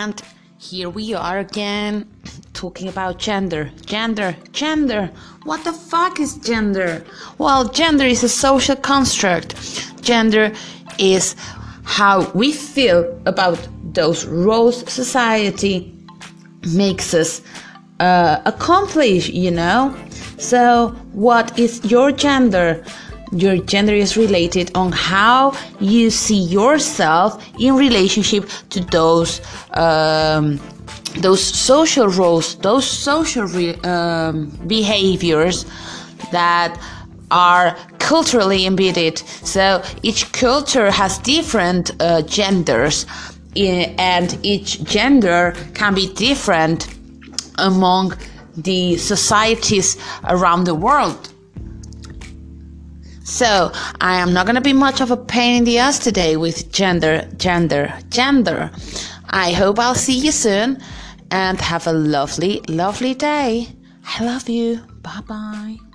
And here we are again talking about gender. What the fuck is gender? Well, gender is a social construct. Gender is how we feel about those roles society makes us accomplish, you know? So what is your gender? Your gender is related on how you see yourself in relationship to those social roles, those social behaviors that are culturally embedded. So each culture has different genders, and each gender can be different among the societies around the world. So, I am not going to be much of a pain in the ass today with gender. I hope I'll see you soon and have a lovely, lovely day. I love you. Bye-bye.